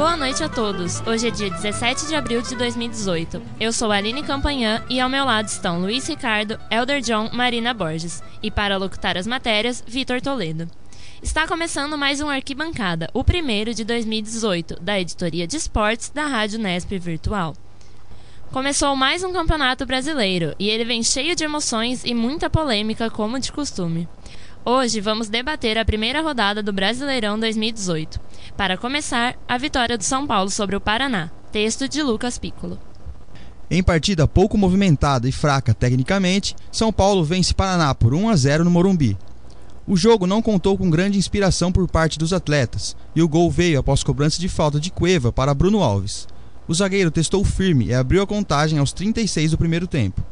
Boa noite a todos. Hoje é dia 17 de abril de 2018. Eu sou a Aline Campanhã e ao meu lado estão Luiz Ricardo, Helder John, Marina Borges e, para locutar as matérias, Vitor Toledo. Está começando mais um Arquibancada, o primeiro de 2018, da Editoria de Esportes da Rádio Nesp Virtual. Começou mais um Campeonato Brasileiro e ele vem cheio de emoções e muita polêmica, como de costume. Hoje vamos debater a primeira rodada do Brasileirão 2018. Para começar, a vitória do São Paulo sobre o Paraná. Texto de Lucas Piccolo. Em partida pouco movimentada e fraca tecnicamente, São Paulo vence Paraná por 1-0 no Morumbi. O jogo não contou com grande inspiração por parte dos atletas, e o gol veio após cobrança de falta de Cueva para Bruno Alves. O zagueiro testou firme e abriu a contagem aos 36 do primeiro tempo.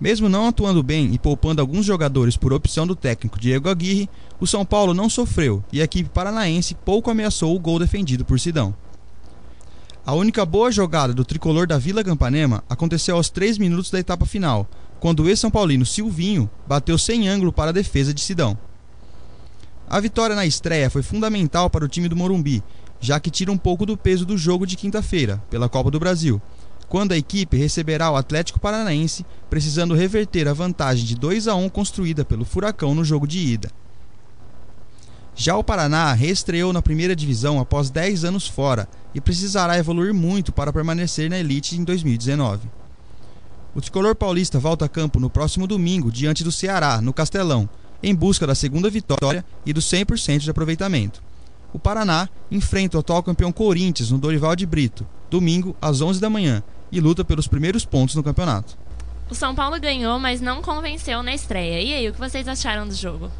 Mesmo não atuando bem e poupando alguns jogadores por opção do técnico Diego Aguirre, o São Paulo não sofreu e a equipe paranaense pouco ameaçou o gol defendido por Sidão. A única boa jogada do tricolor da Vila Campanema aconteceu aos 3 minutos da etapa final, quando o ex-São Paulino Silvinho bateu sem ângulo para a defesa de Sidão. A vitória na estreia foi fundamental para o time do Morumbi, já que tira um pouco do peso do jogo de quinta-feira, pela Copa do Brasil, quando a equipe receberá o Atlético Paranaense, precisando reverter a vantagem de 2-1 construída pelo Furacão no jogo de ida. Já o Paraná reestreou na primeira divisão após 10 anos fora e precisará evoluir muito para permanecer na elite em 2019. O tricolor paulista volta a campo no próximo domingo diante do Ceará, no Castelão, em busca da segunda vitória e do 100% de aproveitamento. O Paraná enfrenta o atual campeão Corinthians no Dorival de Brito, domingo às 11 da manhã, e luta pelos primeiros pontos no campeonato. O São Paulo ganhou, mas não convenceu na estreia. E aí, o que vocês acharam do jogo?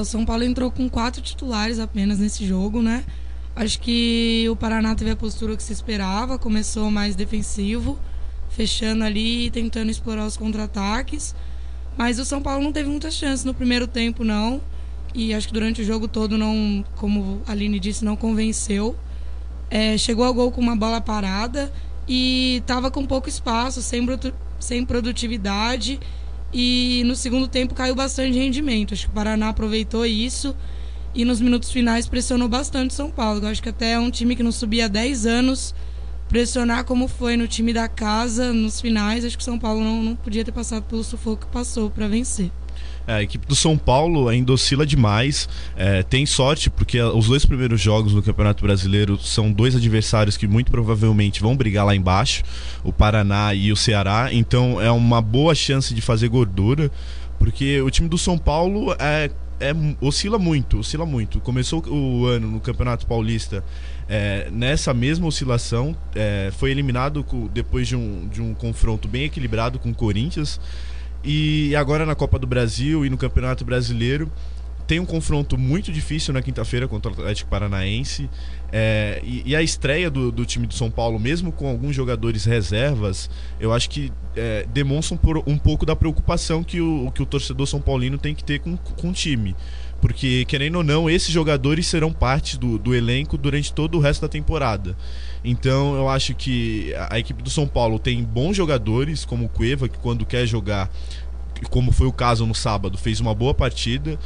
O São Paulo entrou com 4 titulares apenas nesse jogo, né? Acho que o Paraná teve a postura que se esperava, começou mais defensivo, fechando ali e tentando explorar os contra-ataques. Mas o São Paulo não teve muita chance no primeiro tempo, não. E acho que durante o jogo todo, não, como a Aline disse, não convenceu. Chegou ao gol com uma bola parada e estava com pouco espaço, sem produtividade. E no segundo tempo caiu bastante rendimento. Acho que o Paraná aproveitou isso e nos minutos finais pressionou bastante o São Paulo. Eu acho que até um time que não subia há 10 anos, pressionar como foi no time da casa, nos finais, acho que o São Paulo não podia ter passado pelo sufoco que passou para vencer. A equipe do São Paulo ainda oscila demais, tem sorte porque os 2 primeiros jogos do Campeonato Brasileiro são 2 adversários que muito provavelmente vão brigar lá embaixo, o Paraná e o Ceará, então é uma boa chance de fazer gordura, porque o time do São Paulo oscila muito. Começou o ano no Campeonato Paulista nessa mesma oscilação, foi eliminado depois de um confronto bem equilibrado com o Corinthians. E agora na Copa do Brasil e no Campeonato Brasileiro tem um confronto muito difícil na quinta-feira contra o Atlético Paranaense, e a estreia do time do São Paulo, mesmo com alguns jogadores reservas, eu acho que demonstram um pouco da preocupação que o torcedor são paulino tem que ter com o time, porque querendo ou não, esses jogadores serão parte do elenco durante todo o resto da temporada. Então eu acho que a equipe do São Paulo tem bons jogadores, como o Cueva, que quando quer jogar, como foi o caso no sábado, fez uma boa partida,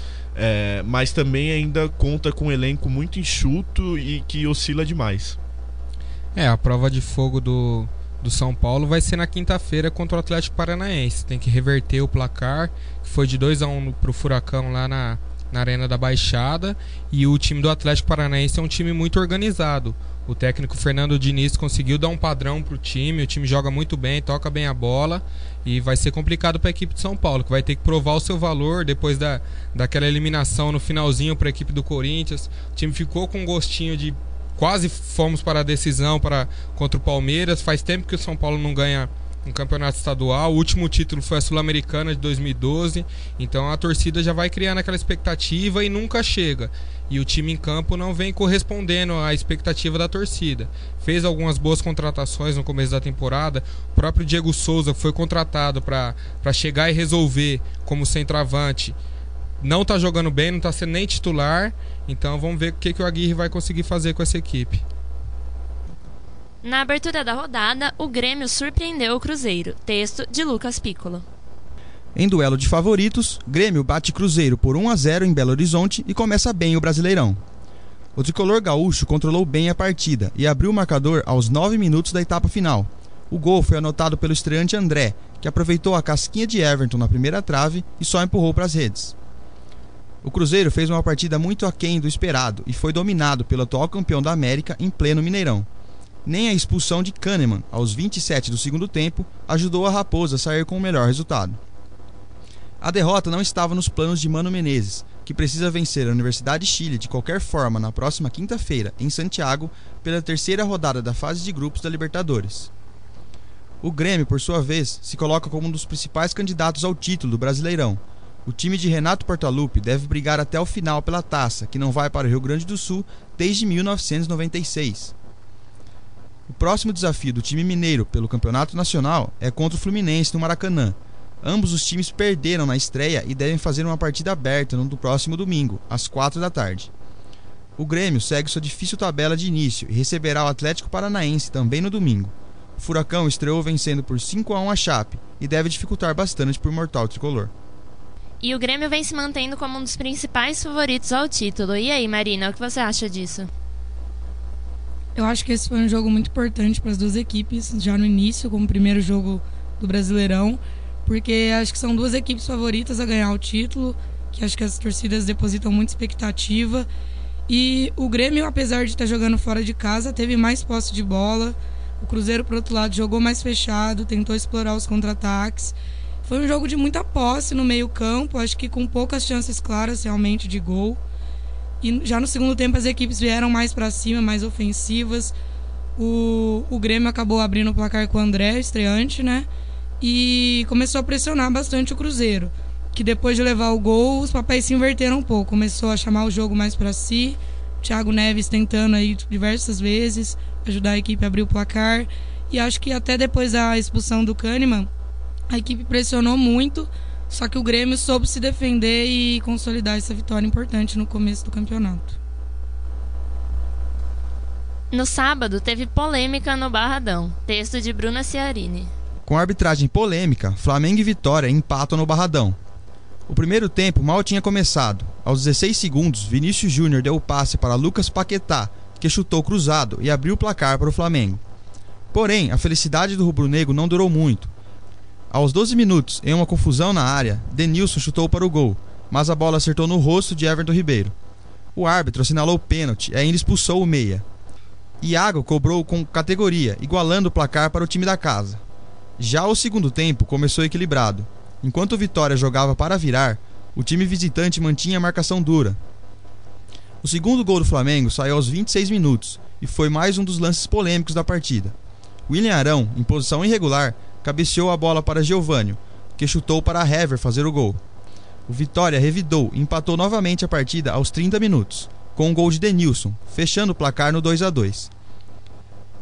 mas também ainda conta com um elenco muito enxuto e que oscila demais. A prova de fogo do São Paulo vai ser na quinta-feira contra o Atlético Paranaense. Tem que reverter o placar, que foi de 2-1 pro Furacão lá na Arena da Baixada, e o time do Atlético Paranaense é um time muito organizado. O técnico Fernando Diniz conseguiu dar um padrão pro time, o time joga muito bem, toca bem a bola, e vai ser complicado para a equipe de São Paulo, que vai ter que provar o seu valor depois daquela eliminação no finalzinho para a equipe do Corinthians. O time ficou com um gostinho de quase fomos para a decisão contra o Palmeiras. Faz tempo que o São Paulo não ganha um campeonato estadual, o último título foi a Sul-Americana de 2012, então a torcida já vai criando aquela expectativa e nunca chega, e o time em campo não vem correspondendo à expectativa da torcida. Fez algumas boas contratações no começo da temporada, o próprio Diego Souza foi contratado para chegar e resolver como centroavante, não está jogando bem, não está sendo nem titular, então vamos ver o que o Aguirre vai conseguir fazer com essa equipe. Na abertura da rodada, o Grêmio surpreendeu o Cruzeiro. Texto de Lucas Piccolo. Em duelo de favoritos, Grêmio bate Cruzeiro por 1-0 em Belo Horizonte e começa bem o Brasileirão. O tricolor gaúcho controlou bem a partida e abriu o marcador aos 9 minutos da etapa final. O gol foi anotado pelo estreante André, que aproveitou a casquinha de Everton na primeira trave e só empurrou para as redes. O Cruzeiro fez uma partida muito aquém do esperado e foi dominado pelo atual campeão da América em pleno Mineirão. Nem a expulsão de Kahneman, aos 27 do segundo tempo, ajudou a Raposa a sair com o melhor resultado. A derrota não estava nos planos de Mano Menezes, que precisa vencer a Universidade de Chile de qualquer forma na próxima quinta-feira, em Santiago, pela terceira rodada da fase de grupos da Libertadores. O Grêmio, por sua vez, se coloca como um dos principais candidatos ao título do Brasileirão. O time de Renato Portaluppi deve brigar até o final pela taça, que não vai para o Rio Grande do Sul desde 1996. O próximo desafio do time mineiro pelo Campeonato Nacional é contra o Fluminense no Maracanã. Ambos os times perderam na estreia e devem fazer uma partida aberta no próximo domingo, às 4 da tarde. O Grêmio segue sua difícil tabela de início e receberá o Atlético Paranaense também no domingo. O Furacão estreou vencendo por 5-1 a Chape e deve dificultar bastante para o Mortal Tricolor. E o Grêmio vem se mantendo como um dos principais favoritos ao título. E aí, Marina, o que você acha disso? Eu acho que esse foi um jogo muito importante para as duas equipes, já no início, como o primeiro jogo do Brasileirão. Porque acho que são duas equipes favoritas a ganhar o título, que acho que as torcidas depositam muita expectativa. E o Grêmio, apesar de estar jogando fora de casa, teve mais posse de bola. O Cruzeiro, por outro lado, jogou mais fechado, tentou explorar os contra-ataques. Foi um jogo de muita posse no meio-campo, acho que com poucas chances claras realmente de gol. E já no segundo tempo as equipes vieram mais para cima, mais ofensivas. O Grêmio acabou abrindo o placar com o André, estreante, né? E começou a pressionar bastante o Cruzeiro, que depois de levar o gol, os papéis se inverteram um pouco. Começou a chamar o jogo mais para si, o Thiago Neves tentando aí diversas vezes ajudar a equipe a abrir o placar. E acho que até depois da expulsão do Kahneman, a equipe pressionou muito, só que o Grêmio soube se defender e consolidar essa vitória importante no começo do campeonato. No sábado, teve polêmica no Barradão. Texto de Bruna Ciarini. Com arbitragem polêmica, Flamengo e Vitória empatam no Barradão. O primeiro tempo mal tinha começado. Aos 16 segundos, Vinícius Júnior deu o passe para Lucas Paquetá, que chutou cruzado e abriu o placar para o Flamengo. Porém, a felicidade do rubro-negro não durou muito. Aos 12 minutos, em uma confusão na área, Denilson chutou para o gol, mas a bola acertou no rosto de Everton Ribeiro. O árbitro assinalou o pênalti e ainda expulsou o meia. Iago cobrou com categoria, igualando o placar para o time da casa. Já o segundo tempo começou equilibrado. Enquanto o Vitória jogava para virar, o time visitante mantinha a marcação dura. O segundo gol do Flamengo saiu aos 26 minutos e foi mais um dos lances polêmicos da partida. William Arão, em posição irregular, cabeceou a bola para Giovânio, que chutou para Hever fazer o gol. O Vitória revidou e empatou novamente a partida aos 30 minutos, com um gol de Denilson, fechando o placar no 2-2.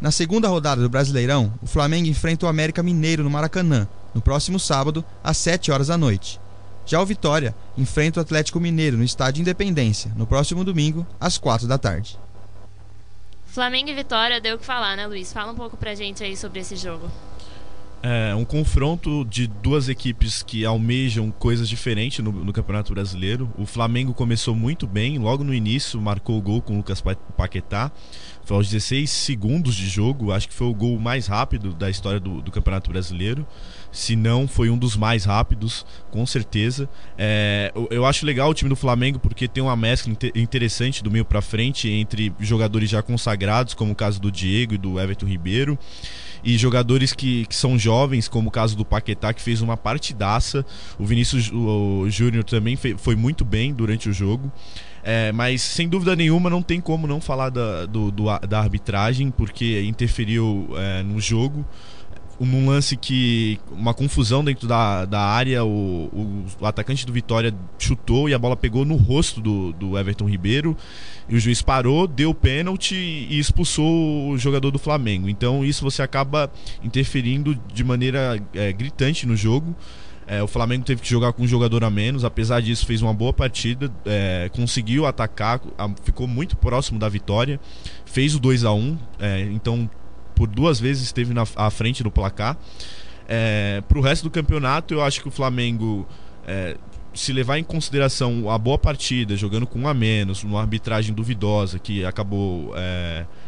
Na segunda rodada do Brasileirão, o Flamengo enfrenta o América Mineiro no Maracanã, no próximo sábado, às 7 horas da noite. Já o Vitória enfrenta o Atlético Mineiro no Estádio Independência, no próximo domingo, às 4 da tarde. Flamengo e Vitória deu o que falar, né, Luiz? Fala um pouco pra gente aí sobre esse jogo. É um confronto de duas equipes que almejam coisas diferentes no Campeonato Brasileiro. O Flamengo começou muito bem, logo no início marcou o gol com o Lucas Paquetá. Foi aos 16 segundos de jogo, acho que foi o gol mais rápido da história do Campeonato Brasileiro. Se não, foi um dos mais rápidos, com certeza. Eu acho legal o time do Flamengo porque tem uma mescla interessante do meio pra frente entre jogadores já consagrados, como o caso do Diego e do Everton Ribeiro, e jogadores que são jovens, como o caso do Paquetá, que fez uma partidaça. O Vinícius Júnior também foi muito bem durante o jogo. Mas sem dúvida nenhuma não tem como não falar da arbitragem, porque interferiu no jogo. Num lance que uma confusão dentro da área, o atacante do Vitória chutou e a bola pegou no rosto do Everton Ribeiro, e o juiz parou, deu pênalti e expulsou o jogador do Flamengo. Então isso você acaba interferindo de maneira gritante no jogo. O Flamengo teve que jogar com um jogador a menos, apesar disso fez uma boa partida, conseguiu atacar, ficou muito próximo da vitória, fez o 2-1, então por duas vezes esteve à frente do placar. Para o resto do campeonato, eu acho que o Flamengo se levar em consideração a boa partida, jogando com um a menos, uma arbitragem duvidosa que acabou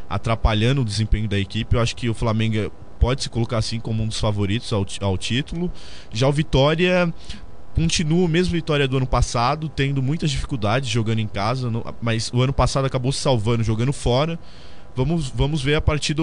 atrapalhando o desempenho da equipe, eu acho que o Flamengo pode se colocar assim como um dos favoritos ao título. Já o Vitória continua, mesmo Vitória do ano passado, tendo muitas dificuldades jogando em casa, mas o ano passado acabou se salvando jogando fora. Vamos ver a partir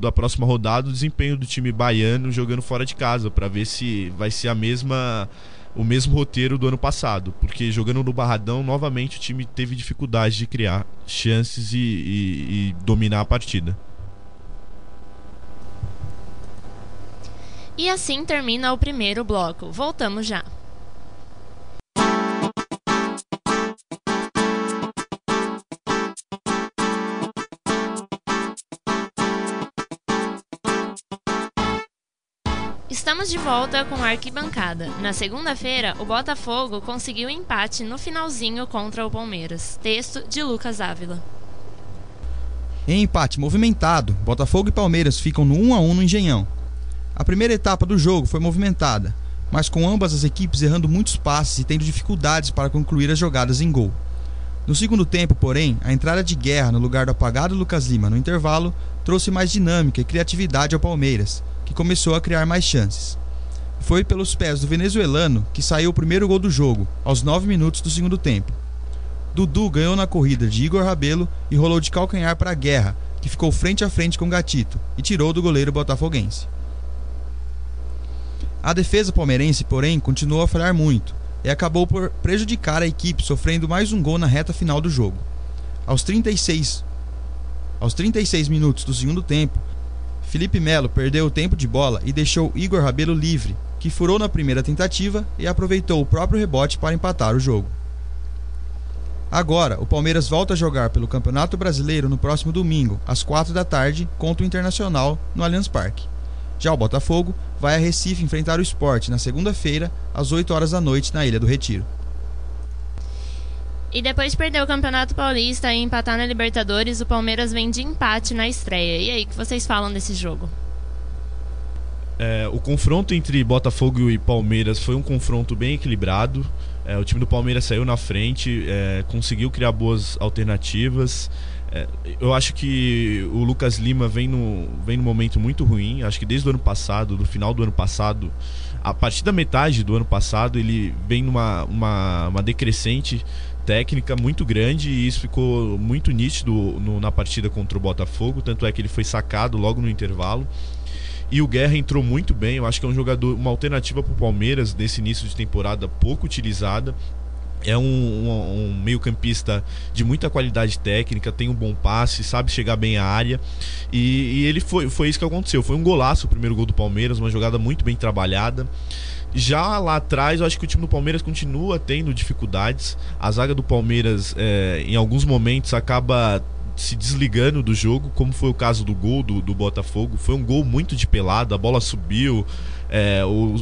da próxima rodada o desempenho do time baiano jogando fora de casa, para ver se vai ser o mesmo roteiro do ano passado, porque jogando no Barradão, novamente o time teve dificuldade de criar chances e dominar a partida. E assim termina o primeiro bloco. Voltamos já. Estamos de volta com a Arquibancada. Na segunda-feira, o Botafogo conseguiu empate no finalzinho contra o Palmeiras. Texto de Lucas Ávila. Em empate movimentado, Botafogo e Palmeiras ficam no 1-1 no Engenhão. A primeira etapa do jogo foi movimentada, mas com ambas as equipes errando muitos passes e tendo dificuldades para concluir as jogadas em gol. No segundo tempo, porém, a entrada de Guerra no lugar do apagado Lucas Lima no intervalo trouxe mais dinâmica e criatividade ao Palmeiras, que começou a criar mais chances. Foi pelos pés do venezuelano que saiu o primeiro gol do jogo, aos 9 minutos do segundo tempo. Dudu ganhou na corrida de Igor Rabelo e rolou de calcanhar para Guerra, que ficou frente a frente com Gatito e tirou do goleiro botafoguense. A defesa palmeirense, porém, continuou a falhar muito e acabou por prejudicar a equipe, sofrendo mais um gol na reta final do jogo. Aos 36 minutos do segundo tempo, Felipe Melo perdeu o tempo de bola e deixou Igor Rabelo livre, que furou na primeira tentativa e aproveitou o próprio rebote para empatar o jogo. Agora, o Palmeiras volta a jogar pelo Campeonato Brasileiro no próximo domingo, às 16h contra o Internacional, no Allianz Parque. Já o Botafogo vai a Recife enfrentar o Sport na segunda-feira, às 20h, na Ilha do Retiro. E depois de perder o Campeonato Paulista e empatar na Libertadores, o Palmeiras vem de empate na estreia. E aí, o que vocês falam desse jogo? O confronto entre Botafogo e Palmeiras foi um confronto bem equilibrado. O time do Palmeiras saiu na frente, conseguiu criar boas alternativas. Eu acho que o Lucas Lima vem num momento muito ruim. Acho que desde o ano passado, do final do ano passado, a partir da metade do ano passado, ele vem numa decrescente técnica muito grande, e isso ficou muito nítido na partida contra o Botafogo, tanto é que ele foi sacado logo no intervalo. E o Guerra entrou muito bem, eu acho que é um jogador, uma alternativa para o Palmeiras nesse início de temporada pouco utilizada. É um meio-campista de muita qualidade técnica, tem um bom passe, sabe chegar bem à área. E ele foi isso que aconteceu. Foi um golaço o primeiro gol do Palmeiras, uma jogada muito bem trabalhada. Já lá atrás, eu acho que o time do Palmeiras continua tendo dificuldades. A zaga do Palmeiras, em alguns momentos, acaba se desligando do jogo, como foi o caso do gol do Botafogo. Foi um gol muito de pelada, a bola subiu,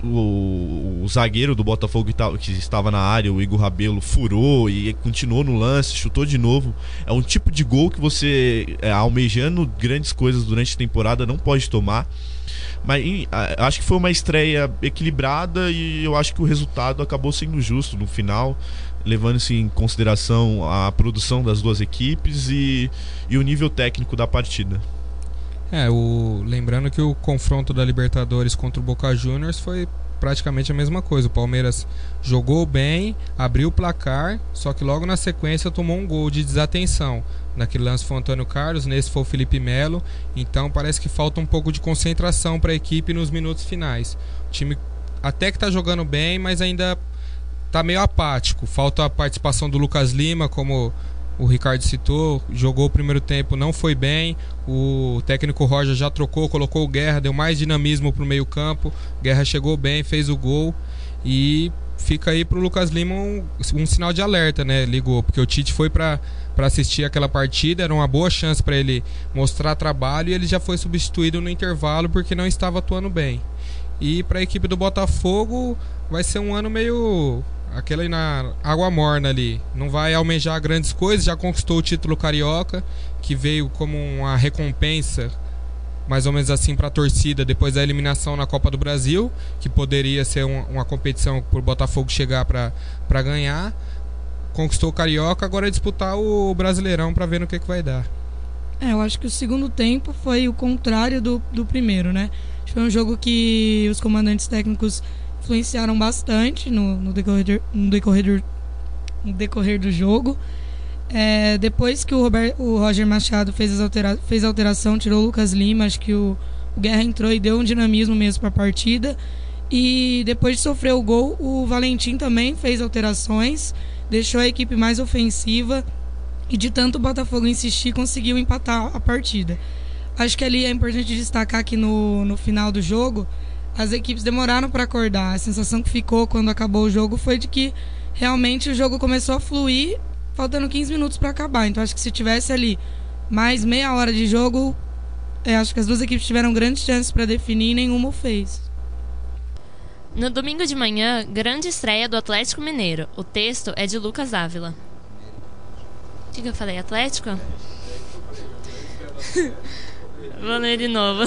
o zagueiro do Botafogo que estava na área, o Igor Rabelo, furou e continuou no lance, chutou de novo. É um tipo de gol que você, almejando grandes coisas durante a temporada, não pode tomar. Mas acho que foi uma estreia equilibrada e eu acho que o resultado acabou sendo justo no final, levando-se em consideração a produção das duas equipes e o nível técnico da partida. Lembrando que o confronto da Libertadores contra o Boca Juniors foi praticamente a mesma coisa. O Palmeiras jogou bem, abriu o placar, só que logo na sequência tomou um gol de desatenção. Naquele lance foi o Antônio Carlos, nesse foi o Felipe Melo. Então parece que falta um pouco de concentração para a equipe nos minutos finais. O time até que está jogando bem, mas ainda tá meio apático. Falta a participação do Lucas Lima, como o Ricardo citou. Jogou o primeiro tempo, não foi bem. O técnico Roger já trocou, colocou o Guerra, deu mais dinamismo pro meio campo. Guerra chegou bem, fez o gol. E fica aí pro Lucas Lima um sinal de alerta, né? Ligou, porque o Tite foi para assistir aquela partida. Era uma boa chance para ele mostrar trabalho e ele já foi substituído no intervalo porque não estava atuando bem. E para a equipe do Botafogo vai ser um ano meio aquela na água morna ali, não vai almejar grandes coisas. Já conquistou o título carioca, que veio como uma recompensa mais ou menos assim para a torcida depois da eliminação na Copa do Brasil, que poderia ser uma competição para o Botafogo chegar para ganhar. Conquistou o Carioca, agora é disputar o Brasileirão para ver no que vai dar. Eu acho que o segundo tempo foi o contrário do primeiro, né? Foi um jogo que os comandantes técnicos influenciaram bastante no decorrer do jogo. Depois que o Roger Machado fez a alteração, tirou o Lucas Lima, acho que o Guerra entrou e deu um dinamismo mesmo para a partida. E depois de sofrer o gol, o Valentim também fez alterações, deixou a equipe mais ofensiva e, de tanto o Botafogo insistir, conseguiu empatar a partida. Acho que ali é importante destacar que no final do jogo as equipes demoraram para acordar. A sensação que ficou quando acabou o jogo foi de que realmente o jogo começou a fluir faltando 15 minutos para acabar. Então acho que se tivesse ali mais meia hora de jogo, acho que as duas equipes tiveram grandes chances para definir e nenhuma o fez. No domingo de manhã, grande estreia do Atlético Mineiro. O texto é de Lucas Ávila. O que eu falei? Atlético? Vou ler de novo.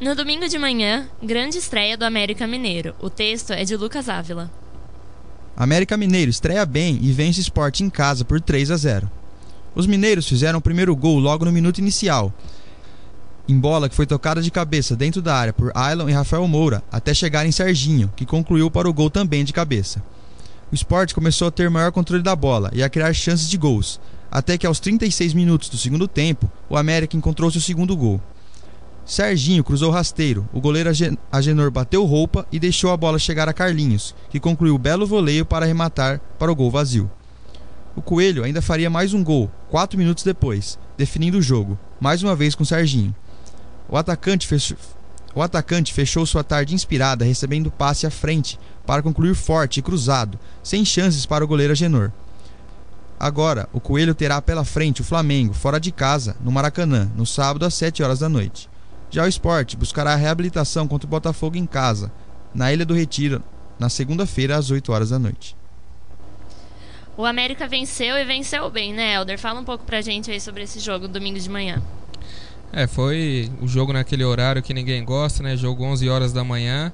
No domingo de manhã, grande estreia do América Mineiro. O texto é de Lucas Ávila. América Mineiro estreia bem e vence o Sport em casa por 3-0. Os mineiros fizeram o primeiro gol logo no minuto inicial, em bola que foi tocada de cabeça dentro da área por Ailon e Rafael Moura, até chegar em Serginho, que concluiu para o gol também de cabeça. O Sport começou a ter maior controle da bola e a criar chances de gols, até que aos 36 minutos do segundo tempo, o América encontrou seu segundo gol. Serginho cruzou rasteiro, o goleiro Agenor bateu roupa e deixou a bola chegar a Carlinhos, que concluiu o belo voleio para arrematar para o gol vazio. O Coelho ainda faria mais um gol, 4 minutos depois, definindo o jogo, mais uma vez com Serginho. O atacante fechou sua tarde inspirada, recebendo passe à frente para concluir forte e cruzado, sem chances para o goleiro Agenor. Agora, o Coelho terá pela frente o Flamengo, fora de casa, no Maracanã, no sábado às 19h. Já o Sport buscará a reabilitação contra o Botafogo em casa, na Ilha do Retiro, na segunda-feira às 20h. O América venceu e venceu bem, né, Helder? Fala um pouco pra gente aí sobre esse jogo, domingo de manhã. Foi o jogo naquele horário que ninguém gosta, né? Jogo 11h da manhã,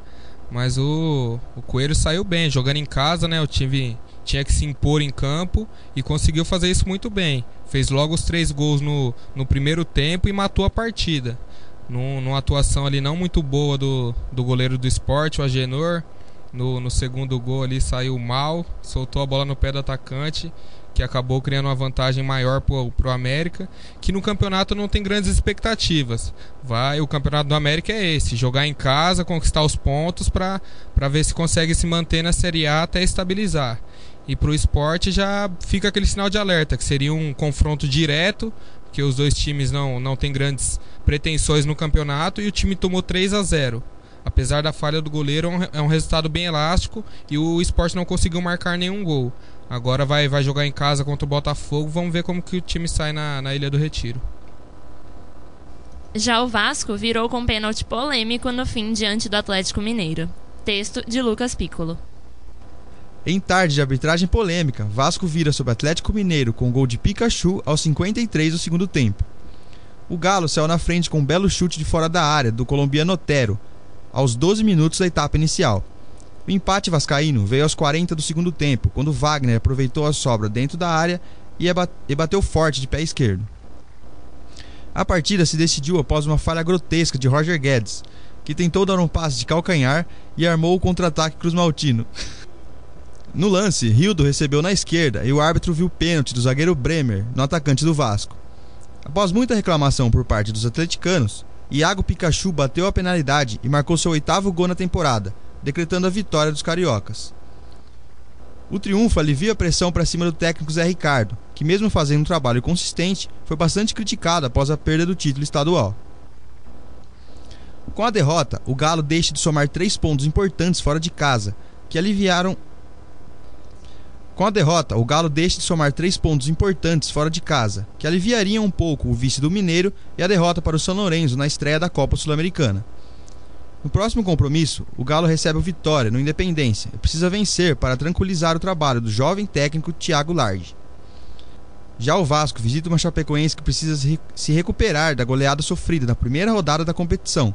mas o Coelho saiu bem, jogando em casa, né? O time tinha que se impor em campo e conseguiu fazer isso muito bem. Fez logo os 3 gols no primeiro tempo e matou a partida. Numa atuação ali não muito boa do goleiro do Sport, o Agenor. No segundo gol ali saiu mal, soltou a bola no pé do atacante, que acabou criando uma vantagem maior pro América, que no campeonato não tem grandes expectativas. O campeonato do América é esse, jogar em casa, conquistar os pontos para ver se consegue se manter na Série A até estabilizar. E pro Sport já fica aquele sinal de alerta, que seria um confronto direto, porque os dois times não têm grandes pretensões no campeonato e o time tomou 3-0. Apesar da falha do goleiro, é um resultado bem elástico e o Sport não conseguiu marcar nenhum gol. Agora vai jogar em casa contra o Botafogo, vamos ver como que o time sai na Ilha do Retiro. Já o Vasco virou com um pênalti polêmico no fim diante do Atlético Mineiro. Texto de Lucas Piccolo. Em tarde de arbitragem polêmica, Vasco vira sobre o Atlético Mineiro com um gol de Pikachu aos 53 do segundo tempo. O Galo saiu na frente com um belo chute de fora da área do colombiano Otero, aos 12 minutos da etapa inicial. O empate vascaíno veio aos 40 do segundo tempo, quando Wagner aproveitou a sobra dentro da área e bateu forte de pé esquerdo. A partida se decidiu após uma falha grotesca de Roger Guedes, que tentou dar um passe de calcanhar e armou o contra-ataque cruzmaltino. No lance, Rildo recebeu na esquerda e o árbitro viu o pênalti do zagueiro Bremer no atacante do Vasco. Após muita reclamação por parte dos atleticanos, Iago Pikachu bateu a penalidade e marcou seu 8º gol na temporada, decretando a vitória dos cariocas. O triunfo alivia a pressão para cima do técnico Zé Ricardo, que mesmo fazendo um trabalho consistente, foi bastante criticado após a perda do título estadual. Com a derrota, o Galo deixa de somar 3 pontos importantes fora de casa, que aliviaram... Com a derrota, o Galo deixa de somar 3 pontos importantes fora de casa, que aliviariam um pouco o vice do Mineiro e a derrota para o São Lourenço na estreia da Copa Sul-Americana. No próximo compromisso, o Galo recebe o Vitória no Independência e precisa vencer para tranquilizar o trabalho do jovem técnico Thiago Largue. Já o Vasco visita uma Chapecoense que precisa se recuperar da goleada sofrida na primeira rodada da competição.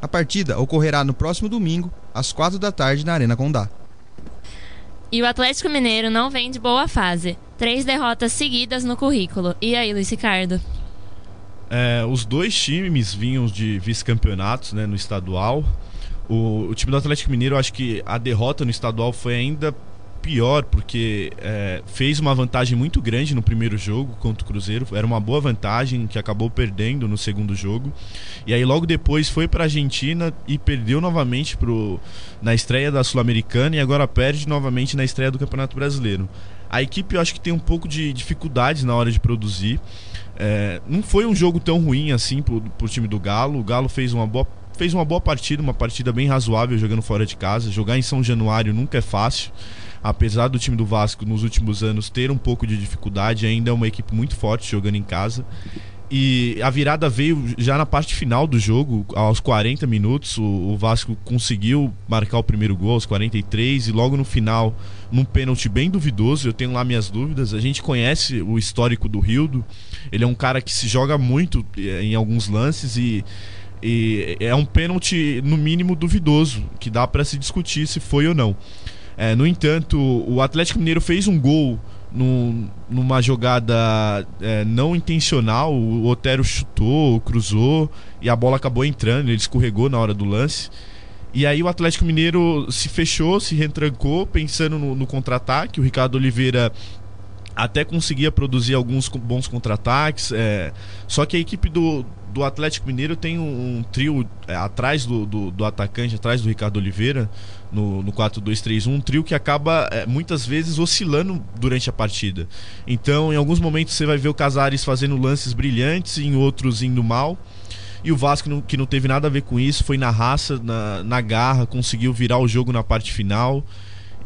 A partida ocorrerá no próximo domingo, às 16h na Arena Condá. E o Atlético Mineiro não vem de boa fase. 3 derrotas seguidas no currículo. E aí, Luiz Ricardo? Os dois times vinham de vice-campeonatos, né, no estadual. O time do Atlético Mineiro, eu acho que a derrota no estadual foi ainda pior, porque fez uma vantagem muito grande no primeiro jogo contra o Cruzeiro, era uma boa vantagem que acabou perdendo no segundo jogo, e aí logo depois foi para a Argentina e perdeu novamente na estreia da Sul-Americana, e agora perde novamente na estreia do Campeonato Brasileiro. A equipe, eu acho que tem um pouco de dificuldades na hora de produzir. Não foi um jogo tão ruim assim para o time do Galo. O Galo fez uma boa partida, uma partida bem razoável jogando fora de casa. Jogar em São Januário nunca é fácil, apesar do time do Vasco nos últimos anos ter um pouco de dificuldade, ainda é uma equipe muito forte jogando em casa. E a virada veio já na parte final do jogo, aos 40 minutos, o Vasco conseguiu marcar o primeiro gol aos 43, e logo no final, num pênalti bem duvidoso, eu tenho lá minhas dúvidas. A gente conhece o histórico do Rildo, ele é um cara que se joga muito em alguns lances, e é um pênalti no mínimo duvidoso, que dá para se discutir se foi ou não. No entanto, o Atlético Mineiro fez um gol numa jogada não intencional. O Otero chutou, cruzou, e a bola acabou entrando, ele escorregou na hora do lance. E aí o Atlético Mineiro se fechou, se retrancou, pensando no contra-ataque. O Ricardo Oliveira até conseguia produzir alguns bons contra-ataques, só que a equipe do Atlético Mineiro tem um trio atrás do atacante, atrás do Ricardo Oliveira, no 4-2-3-1, um trio que acaba muitas vezes oscilando durante a partida. Então, em alguns momentos você vai ver o Casares fazendo lances brilhantes, em outros indo mal. E o Vasco, que não teve nada a ver com isso, foi na raça, na garra, conseguiu virar o jogo na parte final.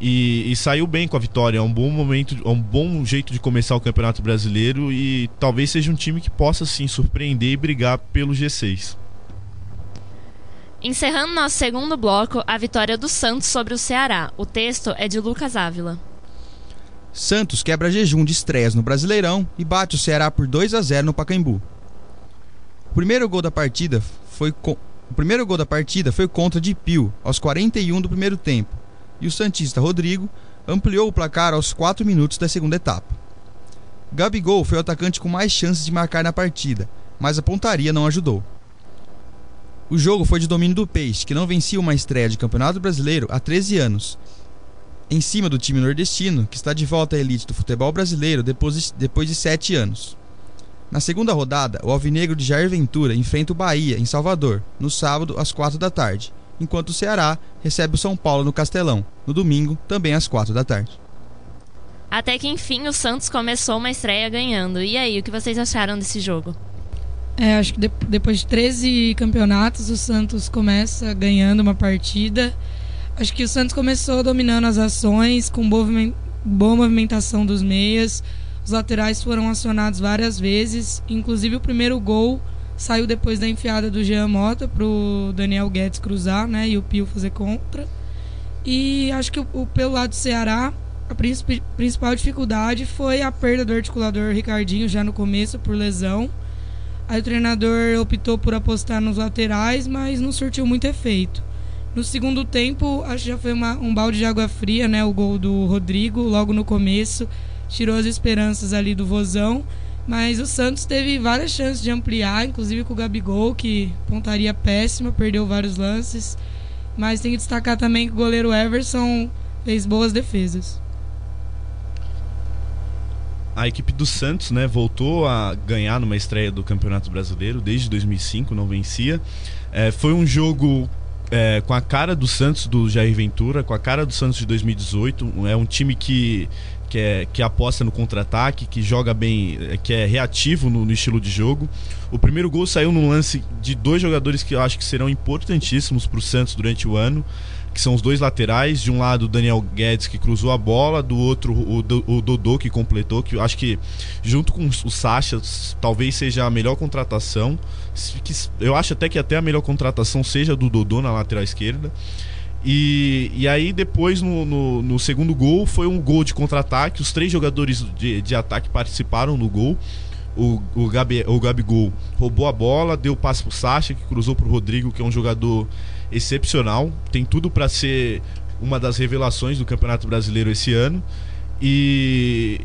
E saiu bem com a vitória. É um bom momento, é um bom jeito de começar o Campeonato Brasileiro, e talvez seja um time que possa sim surpreender e brigar pelo G6. Encerrando nosso segundo bloco, a vitória do Santos sobre o Ceará. O texto é de Lucas Ávila. Santos quebra jejum de estreias no Brasileirão e bate o Ceará por 2-0 no Pacaembu. O primeiro gol da partida foi contra de Pio, aos 41 do primeiro tempo. E o santista Rodrigo ampliou o placar aos 4 minutos da segunda etapa. Gabigol foi o atacante com mais chances de marcar na partida, mas a pontaria não ajudou. O jogo foi de domínio do Peixe, que não vencia uma estreia de Campeonato Brasileiro há 13 anos, em cima do time nordestino, que está de volta à elite do futebol brasileiro depois de 7 anos. Na segunda rodada, o alvinegro de Jair Ventura enfrenta o Bahia, em Salvador, no sábado às 16h, enquanto o Ceará recebe o São Paulo no Castelão, no domingo, também às 16h. Até que enfim o Santos começou uma estreia ganhando. E aí, o que vocês acharam desse jogo? Acho que depois de 13 campeonatos, o Santos começa ganhando uma partida. Acho que o Santos começou dominando as ações, com boa movimentação dos meias. Os laterais foram acionados várias vezes, inclusive o primeiro gol saiu depois da enfiada do Jean Mota pro Daniel Guedes cruzar, né, e o Pio fazer contra. E acho que pelo lado do Ceará, a principal dificuldade foi a perda do articulador Ricardinho já no começo por lesão. Aí o treinador optou por apostar nos laterais, mas não surtiu muito efeito. No segundo tempo, acho que já foi um balde de água fria, né, o gol do Rodrigo logo no começo, tirou as esperanças ali do Vozão. Mas o Santos teve várias chances de ampliar, inclusive com o Gabigol, que pontaria péssima, perdeu vários lances. Mas tem que destacar também que o goleiro Everson fez boas defesas. A equipe do Santos, né, voltou a ganhar numa estreia do Campeonato Brasileiro, desde 2005, não vencia. Foi um jogo com a cara do Santos, do Jair Ventura, com a cara do Santos de 2018. É um time que aposta no contra-ataque, que joga bem, que é reativo no estilo de jogo. O primeiro gol saiu num lance de dois jogadores que eu acho que serão importantíssimos para o Santos durante o ano, que são os dois laterais. De um lado, o Daniel Guedes, que cruzou a bola, do outro, o Dodô, que completou, que eu acho que, junto com o Sacha, talvez seja a melhor contratação. Eu acho até que a melhor contratação seja a do Dodô na lateral esquerda. E aí depois no segundo gol foi um gol de contra-ataque. Os três jogadores de ataque participaram do gol. O Gabigol roubou a bola, deu o passe pro Sacha, que cruzou pro Rodrigo, que é um jogador excepcional. Tem tudo para ser uma das revelações do Campeonato Brasileiro esse ano. E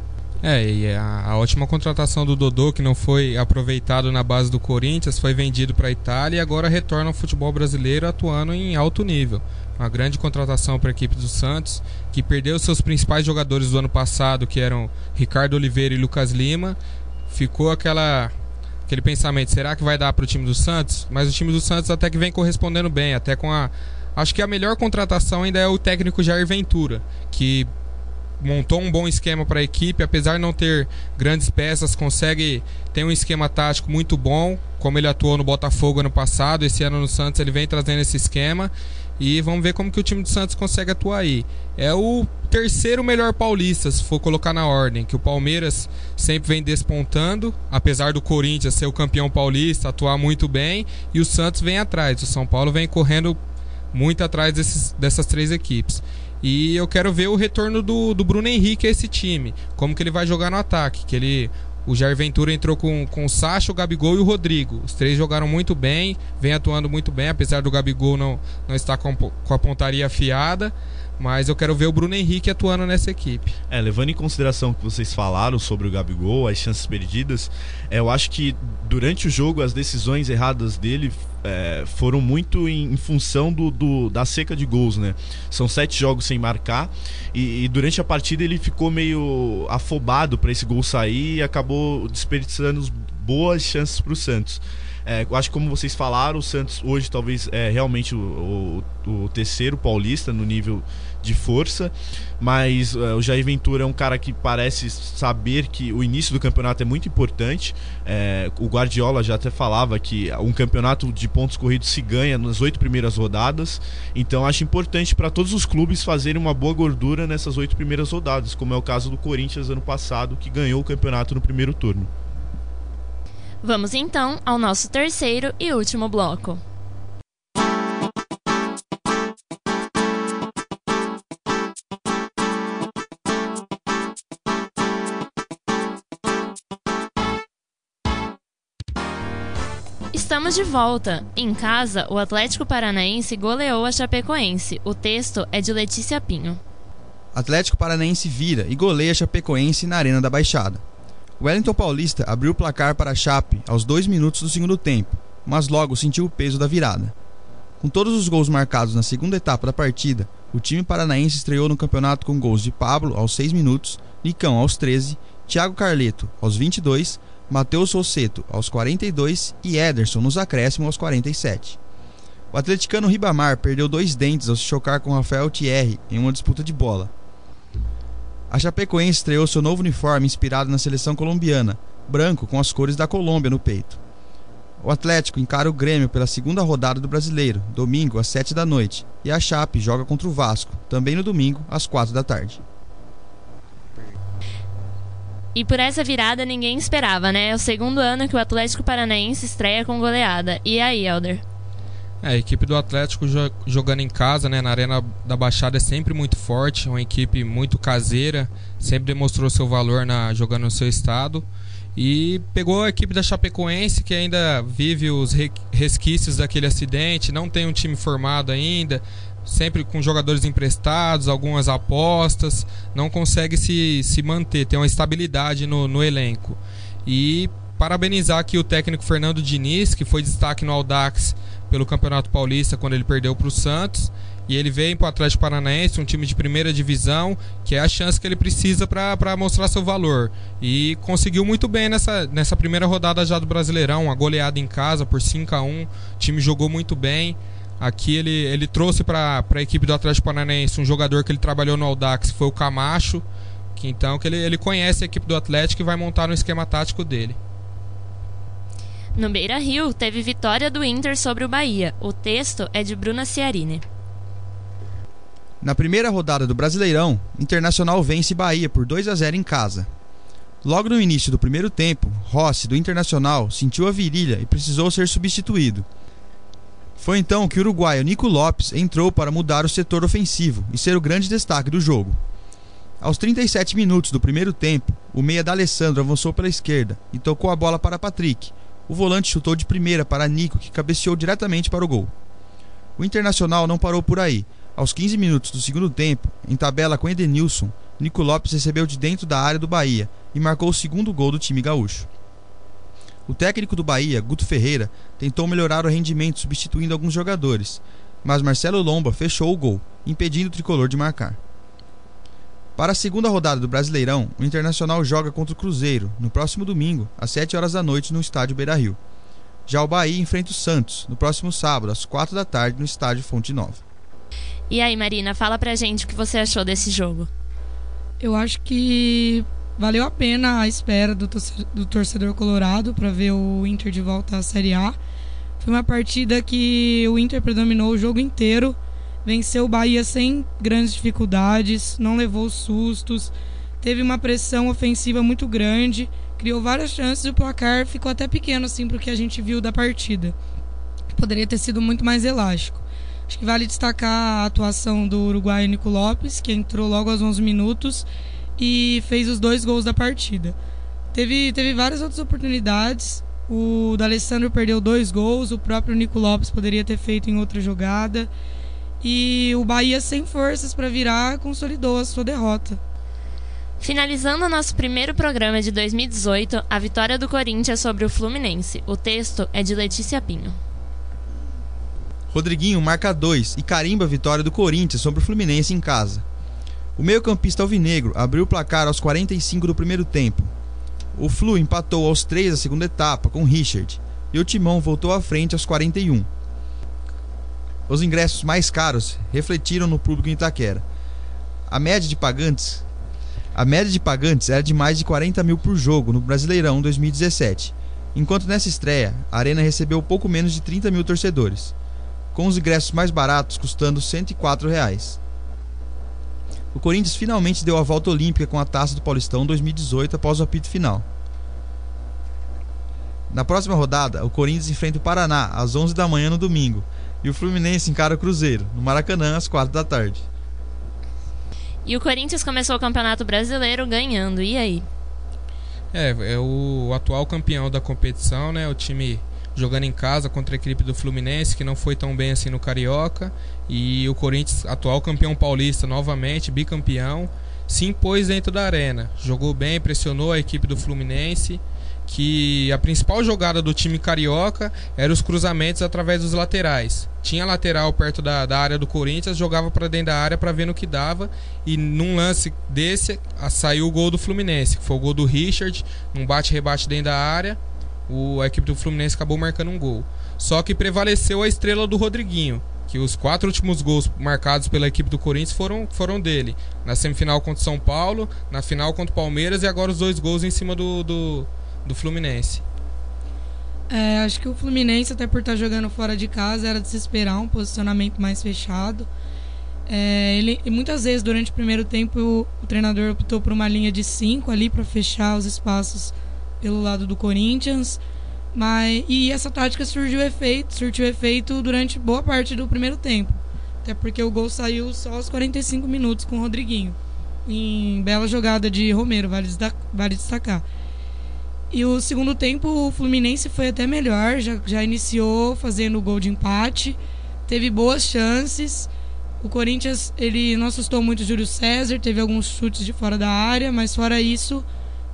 a ótima contratação do Dodô, que não foi aproveitado na base do Corinthians, foi vendido para a Itália e agora retorna ao futebol brasileiro atuando em alto nível. Uma grande contratação para a equipe do Santos, que perdeu seus principais jogadores do ano passado, que eram Ricardo Oliveira e Lucas Lima. Ficou aquele pensamento, será que vai dar para o time do Santos? Mas o time do Santos até que vem correspondendo bem, até com a... Acho que a melhor contratação ainda é o técnico Jair Ventura, que montou um bom esquema para a equipe, apesar de não ter grandes peças, tem um esquema tático muito bom, como ele atuou no Botafogo ano passado, esse ano no Santos ele vem trazendo esse esquema, e vamos ver como que o time do Santos consegue atuar aí. É o terceiro melhor paulista, se for colocar na ordem, que o Palmeiras sempre vem despontando, apesar do Corinthians ser o campeão paulista, atuar muito bem, e o Santos vem atrás, o São Paulo vem correndo muito atrás dessas três equipes. E eu quero ver o retorno do Bruno Henrique a esse time, como que ele vai jogar no ataque, o Jair Ventura entrou com o Sacha, o Gabigol e o Rodrigo. Os três jogaram muito bem, vem atuando muito bem, apesar do Gabigol não estar com a pontaria afiada, mas eu quero ver o Bruno Henrique atuando nessa equipe. Levando em consideração o que vocês falaram sobre o Gabigol, as chances perdidas, eu acho que durante o jogo as decisões erradas dele foram muito em função da seca de gols, né? São 7 jogos sem marcar e durante a partida ele ficou meio afobado para esse gol sair e acabou desperdiçando boas chances para o Santos. Eu acho que, como vocês falaram, o Santos hoje talvez é realmente o terceiro paulista no nível de força, mas o Jair Ventura é um cara que parece saber que o início do campeonato é muito importante. O Guardiola já até falava que um campeonato de pontos corridos se ganha nas 8 primeiras rodadas, então acho importante para todos os clubes fazerem uma boa gordura nessas 8 primeiras rodadas, como é o caso do Corinthians ano passado, que ganhou o campeonato no primeiro turno. Vamos então ao nosso terceiro e último bloco. Estamos de volta. Em casa, o Atlético Paranaense goleou a Chapecoense. O texto é de Letícia Pinho. Atlético Paranaense vira e goleia a Chapecoense na Arena da Baixada. Wellington Paulista abriu o placar para a Chape aos 2 minutos do segundo tempo, mas logo sentiu o peso da virada. Com todos os gols marcados na segunda etapa da partida, o time paranaense estreou no campeonato com gols de Pablo aos 6 minutos, Nicão aos 13, Thiago Carleto aos 22, Matheus Rosseto aos 42 e Ederson nos acréscimos aos 47. O atleticano Ribamar perdeu 2 dentes ao se chocar com Rafael Thierry em uma disputa de bola. A Chapecoense estreou seu novo uniforme inspirado na seleção colombiana, branco com as cores da Colômbia no peito. O Atlético encara o Grêmio pela segunda rodada do Brasileiro, domingo às 7 da noite, e a Chape joga contra o Vasco, também no domingo às 4 da tarde. E por essa virada ninguém esperava, né? É o segundo ano que o Atlético Paranaense estreia com goleada. E aí, Helder? A equipe do Atlético jogando em casa, né, na Arena da Baixada é sempre muito forte, uma equipe muito caseira, sempre demonstrou seu valor jogando no seu estado, e pegou a equipe da Chapecoense, que ainda vive os resquícios daquele acidente, não tem um time formado ainda, sempre com jogadores emprestados, algumas apostas, não consegue se manter, tem uma estabilidade no elenco. E parabenizar aqui o técnico Fernando Diniz, que foi destaque no Audax pelo Campeonato Paulista quando ele perdeu para o Santos, e ele vem para o Atlético Paranaense, um time de primeira divisão, que é a chance que ele precisa para mostrar seu valor, e conseguiu muito bem nessa primeira rodada já do Brasileirão, uma goleada em casa por 5-1, o time jogou muito bem. Aqui ele trouxe para a equipe do Atlético Paranaense um jogador que ele trabalhou no Audax, foi o Camacho, que ele conhece a equipe do Atlético e vai montar um esquema tático dele. No Beira-Rio, teve vitória do Inter sobre o Bahia. O texto é de Bruna Ciarini. Na primeira rodada do Brasileirão, Internacional vence Bahia por 2-0 em casa. Logo no início do primeiro tempo, Rossi, do Internacional, sentiu a virilha e precisou ser substituído. Foi então que o uruguaio Nico Lopes entrou para mudar o setor ofensivo e ser o grande destaque do jogo. Aos 37 minutos do primeiro tempo, o meia D'Alessandro avançou pela esquerda e tocou a bola para Patrick. O volante chutou de primeira para Nico, que cabeceou diretamente para o gol. O Internacional não parou por aí. Aos 15 minutos do segundo tempo, em tabela com Edenilson, Nico Lopes recebeu de dentro da área do Bahia e marcou o segundo gol do time gaúcho. O técnico do Bahia, Guto Ferreira, tentou melhorar o rendimento substituindo alguns jogadores, mas Marcelo Lomba fechou o gol, impedindo o tricolor de marcar. Para a segunda rodada do Brasileirão, o Internacional joga contra o Cruzeiro, no próximo domingo, às 7 horas da noite, no estádio Beira-Rio. Já o Bahia enfrenta o Santos, no próximo sábado, às 4 da tarde, no estádio Fonte Nova. E aí, Marina, fala pra gente o que você achou desse jogo. Eu acho que valeu a pena a espera do torcedor colorado para ver o Inter de volta à Série A. Foi uma partida que o Inter predominou o jogo inteiro, venceu o Bahia sem grandes dificuldades, não levou sustos, teve uma pressão ofensiva muito grande, criou várias chances e o placar ficou até pequeno assim, pro que a gente viu da partida. Poderia ter sido muito mais elástico. Acho que vale destacar a atuação do uruguaio Nico Lopes, que entrou logo aos 11 minutos e fez os 2 gols da partida. Teve várias outras oportunidades, o D'Alessandro perdeu 2 gols, o próprio Nico Lopes poderia ter feito em outra jogada. E o Bahia, sem forças para virar, consolidou a sua derrota. Finalizando nosso primeiro programa de 2018, a vitória do Corinthians sobre o Fluminense. O texto é de Letícia Pinho. Rodriguinho marca 2 e carimba a vitória do Corinthians sobre o Fluminense em casa. O meio-campista alvinegro abriu o placar aos 45 do primeiro tempo. O Flu empatou aos 3 da segunda etapa com Richard e o Timão voltou à frente aos 41. Os ingressos mais caros refletiram no público em Itaquera. A média de pagantes era de mais de 40 mil por jogo no Brasileirão 2017, enquanto nessa estreia a Arena recebeu pouco menos de 30 mil torcedores, com os ingressos mais baratos custando R$ 104,00. O Corinthians finalmente deu a volta olímpica com a Taça do Paulistão 2018 após o apito final. Na próxima rodada, o Corinthians enfrenta o Paraná às 11 da manhã no domingo, e o Fluminense encara o Cruzeiro, no Maracanã, às 4 da tarde. E o Corinthians começou o Campeonato Brasileiro ganhando, e aí? É o atual campeão da competição, né? O time jogando em casa contra a equipe do Fluminense, que não foi tão bem assim no Carioca. E o Corinthians, atual campeão paulista, novamente, bicampeão, se impôs dentro da arena. Jogou bem, pressionou a equipe do Fluminense, que a principal jogada do time carioca era os cruzamentos através dos laterais. Tinha lateral perto da área do Corinthians, jogava para dentro da área para ver no que dava, e num lance desse saiu o gol do Fluminense, que foi o gol do Richard, num bate-rebate dentro da área. A equipe do Fluminense acabou marcando um gol, só que prevaleceu a estrela do Rodriguinho, que os 4 últimos gols marcados pela equipe do Corinthians foram dele, na semifinal contra o São Paulo, na final contra o Palmeiras e agora os 2 gols em cima do Fluminense. Acho que o Fluminense, até por estar jogando fora de casa, era de se esperar um posicionamento mais fechado. Muitas vezes durante o primeiro tempo o treinador optou por uma linha de 5 ali para fechar os espaços pelo lado do Corinthians, e essa tática surtiu efeito durante boa parte do primeiro tempo, até porque o gol saiu só aos 45 minutos com o Rodriguinho, em bela jogada de Romero, vale destacar. E o segundo tempo o Fluminense foi até melhor, já iniciou fazendo o gol de empate, teve boas chances. O Corinthians, ele não assustou muito o Júlio César, teve alguns chutes de fora da área, mas fora isso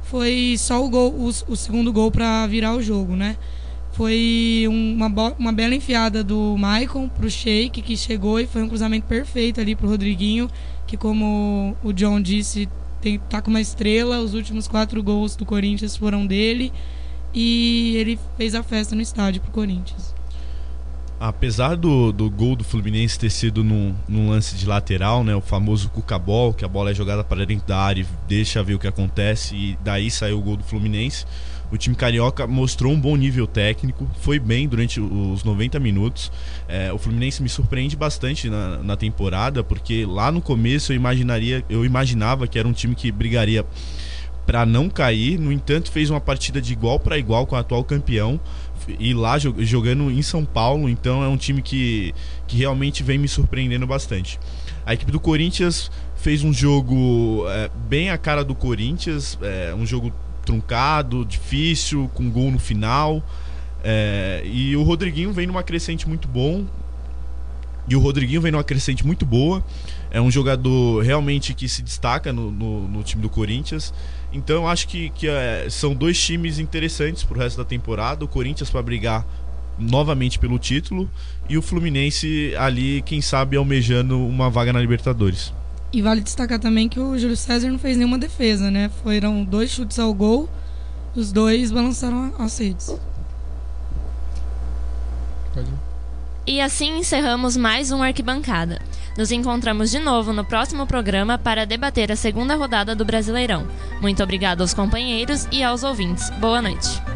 foi só o segundo gol para virar o jogo, né? Foi uma bela enfiada do Maicon pro Sheik, que chegou e foi um cruzamento perfeito ali pro Rodriguinho, que, como o John disse, tá com uma estrela, os últimos 4 gols do Corinthians foram dele e ele fez a festa no estádio pro Corinthians. Apesar do gol do Fluminense ter sido num lance de lateral, né, o famoso cucabol, que a bola é jogada para dentro da área e deixa ver o que acontece, e daí saiu o gol do Fluminense, o time carioca mostrou um bom nível técnico, foi bem durante os 90 minutos. O Fluminense me surpreende bastante na temporada, porque lá no começo eu imaginava que era um time que brigaria para não cair. No entanto, fez uma partida de igual para igual com o atual campeão, e lá jogando em São Paulo. Então é um time que realmente vem me surpreendendo bastante. A equipe do Corinthians fez um jogo bem a cara do Corinthians, um jogo truncado, difícil, com gol no final, e o Rodriguinho vem numa crescente muito bom. É um jogador realmente que se destaca no time do Corinthians. Então acho que são dois times interessantes pro resto da temporada. O Corinthians para brigar novamente pelo título, e o Fluminense ali, quem sabe, almejando uma vaga na Libertadores. E vale destacar também que o Júlio César não fez nenhuma defesa, né? Foram dois chutes ao gol, os dois balançaram as redes. Pode ir. E assim encerramos mais um Arquibancada. Nos encontramos de novo no próximo programa para debater a segunda rodada do Brasileirão. Muito obrigado aos companheiros e aos ouvintes. Boa noite.